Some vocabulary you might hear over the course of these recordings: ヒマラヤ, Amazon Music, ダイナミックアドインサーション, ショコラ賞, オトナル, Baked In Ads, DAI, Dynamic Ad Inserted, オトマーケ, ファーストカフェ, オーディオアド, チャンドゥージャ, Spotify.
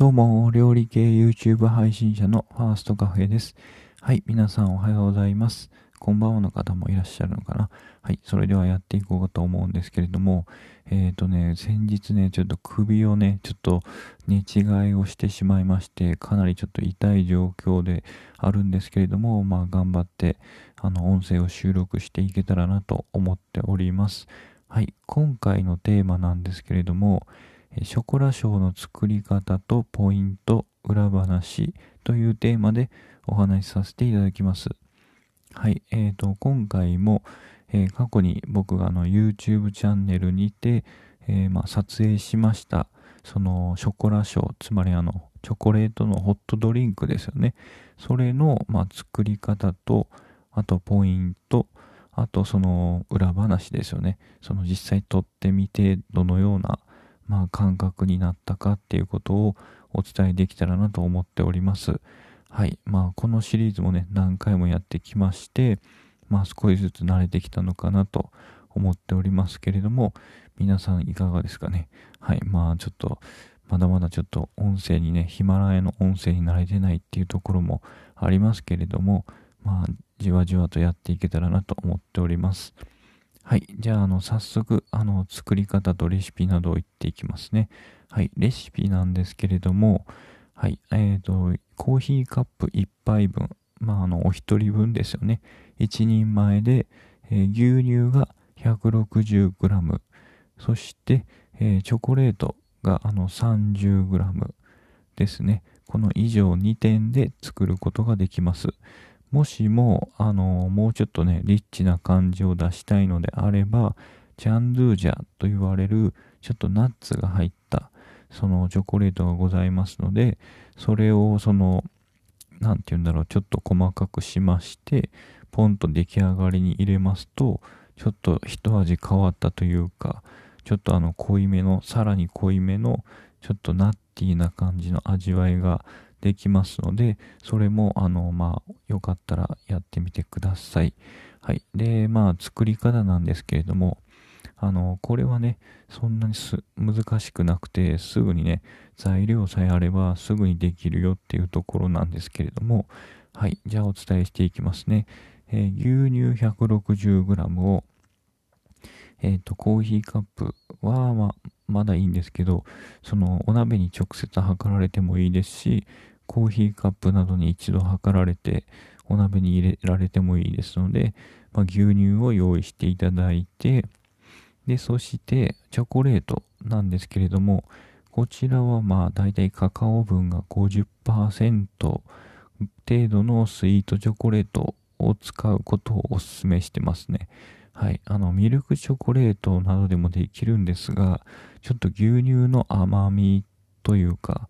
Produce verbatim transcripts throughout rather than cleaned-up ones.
どうも、料理系 YouTube 配信者のファーストカフェです。はい、皆さんおはようございます。こんばんはの方もいらっしゃるのかな。はい、それではやっていこうかと思うんですけれども、えっとね、先日ね、ちょっと首をね、ちょっと寝違いをしてしまいまして、かなりちょっと痛い状況であるんですけれども、まあ頑張って、あの、音声を収録していけたらなと思っております。はい、今回のテーマなんですけれども、ショコラ賞の作り方とポイント、裏話というテーマでお話しさせていただきます。はい、えーと、今回も、えー、過去に僕があの YouTube チャンネルにて、えーまあ、撮影しました、そのショコラ賞、つまりあのチョコレートのホットドリンクですよね。それの、まあ、作り方と、あとポイント、あとその裏話ですよね。その実際撮ってみて、どのようなまあ感覚になったかっていうことをお伝えできたらなと思っております。はい。まあこのシリーズもね、何回もやってきまして、まあ少しずつ慣れてきたのかなと思っておりますけれども、皆さんいかがですかね。はい。まあちょっと、まだまだちょっと音声にね、ヒマラヤの音声に慣れてないっていうところもありますけれども、まあじわじわとやっていけたらなと思っております。はい。じゃあ、あの、早速、あの、作り方とレシピなどを言っていきますね。はい。レシピなんですけれども、はい。えっと、コーヒーカップいっぱいぶん、まあ、あの、お一人分ですよね。いちにんまえで、えー、牛乳が ひゃくろくじゅうグラム、そして、えー、チョコレートが、あの、さんじゅうグラム ですね。この以上にてんで作ることができます。もしも、あの、もうちょっとね、リッチな感じを出したいのであれば、チャンドゥージャと言われる、ちょっとナッツが入った、そのチョコレートがございますので、それをその、なんて言うんだろう、ちょっと細かくしまして、ポンと出来上がりに入れますと、ちょっと一味変わったというか、ちょっとあの、濃いめの、さらに濃いめの、ちょっとナッティーな感じの味わいが、できますので、それも、あの、まあ、よかったらやってみてください。はい。で、まあ、作り方なんですけれども、あの、これはね、そんなにす難しくなくて、すぐにね、材料さえあればすぐにできるよっていうところなんですけれども、はい。じゃあ、お伝えしていきますね。えー、牛乳 ひゃくろくじゅうグラム を、えっと、コーヒーカップは、まあ、まだいいんですけど、その、お鍋に直接測られてもいいですし、コーヒーカップなどに一度測られて、お鍋に入れられてもいいですので、まあ、牛乳を用意していただいて、で、そして、チョコレートなんですけれども、こちらはまあ、だいたいカカオ分が ごじゅっパーセント 程度のスイートチョコレートを使うことをお勧めしてますね。はい。あの、ミルクチョコレートなどでもできるんですが、ちょっと牛乳の甘みというか、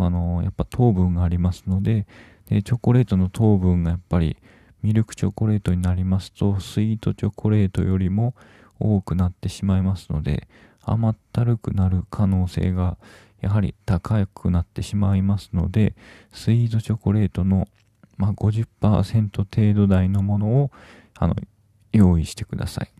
あのやっぱ糖分がありますの で, でチョコレートの糖分がやっぱりミルクチョコレートになりますとスイートチョコレートよりも多くなってしまいますので、甘ったるくなる可能性がやはり高くなってしまいますので、スイートチョコレートの、まあ、ごじゅっパーセント 程度台のものをあの用意してください。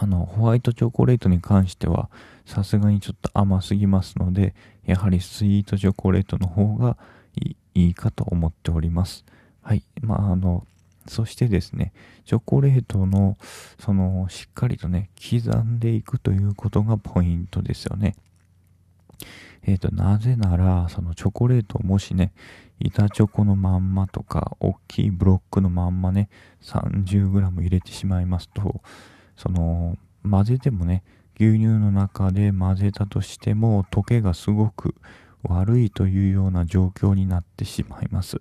あのホワイトチョコレートに関してはさすがにちょっと甘すぎますので、やはりスイートチョコレートの方がいいかと思っております。はい。まあ、あの、そしてですね、チョコレートの、その、しっかりとね、刻んでいくということがポイントですよね。えっと、なぜなら、そのチョコレートをもしね、板チョコのまんまとか、大きいブロックのまんまね、さんじゅうグラム 入れてしまいますと、その、混ぜてもね、牛乳の中で混ぜたとしても溶けがすごく悪いというような状況になってしまいます。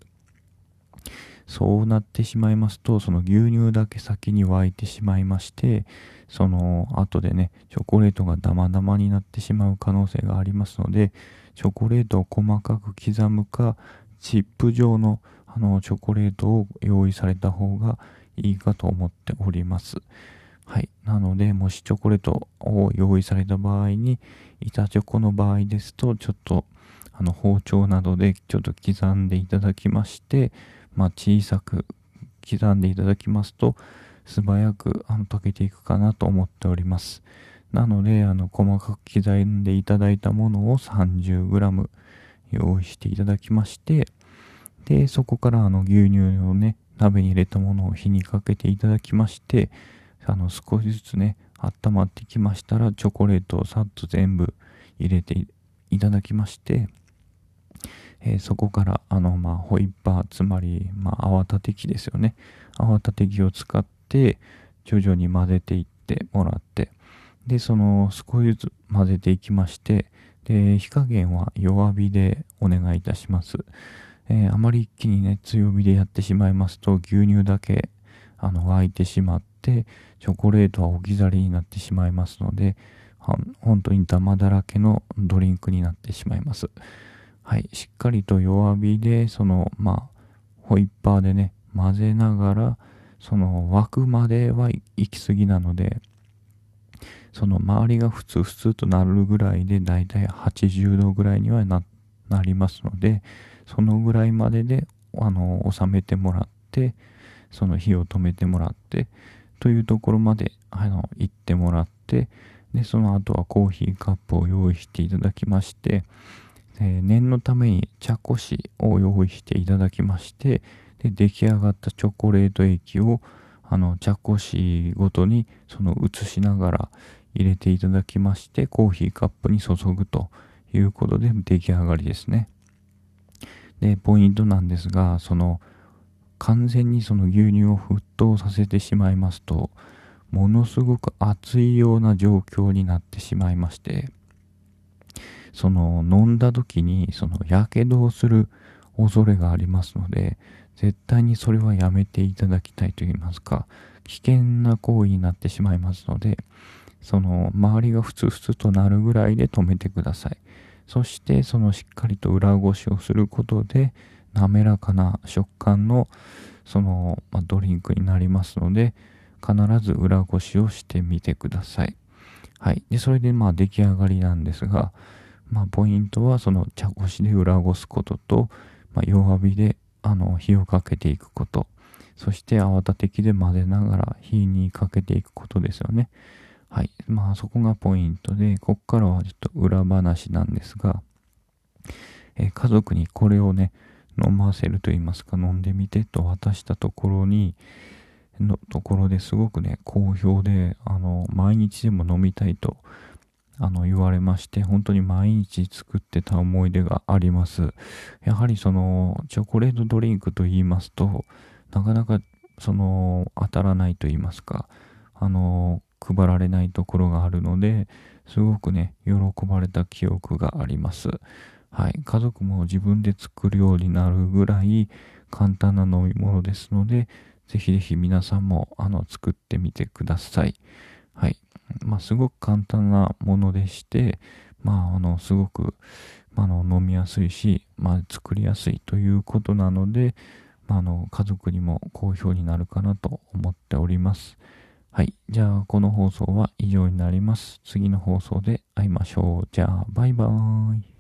そうなってしまいますと、その牛乳だけ先に沸いてしまいまして、その後でね、チョコレートがダマダマになってしまう可能性がありますので、チョコレートを細かく刻むか、チップ状のあのチョコレートを用意された方がいいかと思っております。はい。なので、もしチョコレートを用意された場合に、板チョコの場合ですと、ちょっと、あの、包丁などでちょっと刻んでいただきまして、まあ、小さく刻んでいただきますと、素早く、あの、溶けていくかなと思っております。なので、あの、細かく刻んでいただいたものを さんじゅうグラム用意していただきまして、でそこからあの牛乳をね、鍋に入れたものを火にかけていただきまして、あの少しずつね温まってきましたら、チョコレートをさっと全部入れていただきまして、えー、そこからあの、まあ、ホイッパー、つまり、まあ、泡立て器ですよね。泡立て器を使って徐々に混ぜていってもらって、でその少しずつ混ぜていきまして、で火加減は弱火でお願いいたします。えー、あまり一気にね強火でやってしまいますと、牛乳だけあの沸いてしまって、チョコレートは置き去りになってしまいますので、本当にダマだらけのドリンクになってしまいます。はい、しっかりと弱火で、そのまあホイッパーでね混ぜながら、その沸くまでは行き過ぎなので、その周りがふつふつとなるぐらいで、だいたいはちじゅうどぐらいには な, なりますので、そのぐらいまでであの収めてもらって、その火を止めてもらってというところまであの行ってもらって、でその後はコーヒーカップを用意していただきまして、念のために茶こしを用意していただきまして、で出来上がったチョコレート液をあの茶こしごとにその移しながら入れていただきまして、コーヒーカップに注ぐということで出来上がりですね。でポイントなんですが、その完全にその牛乳を沸騰させてしまいますと、ものすごく熱いような状況になってしまいまして、その飲んだ時にそのやけどをする恐れがありますので、絶対にそれはやめていただきたいと言いますか、危険な行為になってしまいますので、その周りがふつふつとなるぐらいで止めてください。そしてそのしっかりと裏ごしをすることで、滑らかな食感のその、まあ、ドリンクになりますので、必ず裏ごしをしてみてください。はい、でそれでまあ出来上がりなんですが、まあ、ポイントはその茶こしで裏ごすことと、まあ、弱火であの火をかけていくこと、そして泡立て器で混ぜながら火にかけていくことですよね。はい、まあそこがポイントで、こっからはちょっと裏話なんですが、え家族にこれをね飲ませると言いますか、飲んでみてと渡したところにのところですごくね好評で、あの毎日でも飲みたいとあの言われまして、本当に毎日作ってた思い出があります。やはりそのチョコレートドリンクと言いますと、なかなかその当たらないと言いますか、あの配られないところがあるので、すごくね喜ばれた記憶があります。はい、家族も自分で作るようになるぐらい簡単な飲み物ですので、ぜひぜひ皆さんもあの作ってみてください。はい、まあ、すごく簡単なものでして、まあ、あのすごく、まあ、あの飲みやすいし、まあ、作りやすいということなので、まあ、あの家族にも好評になるかなと思っております。はい、じゃあこの放送は以上になります。次の放送で会いましょう。じゃあバイバーイ。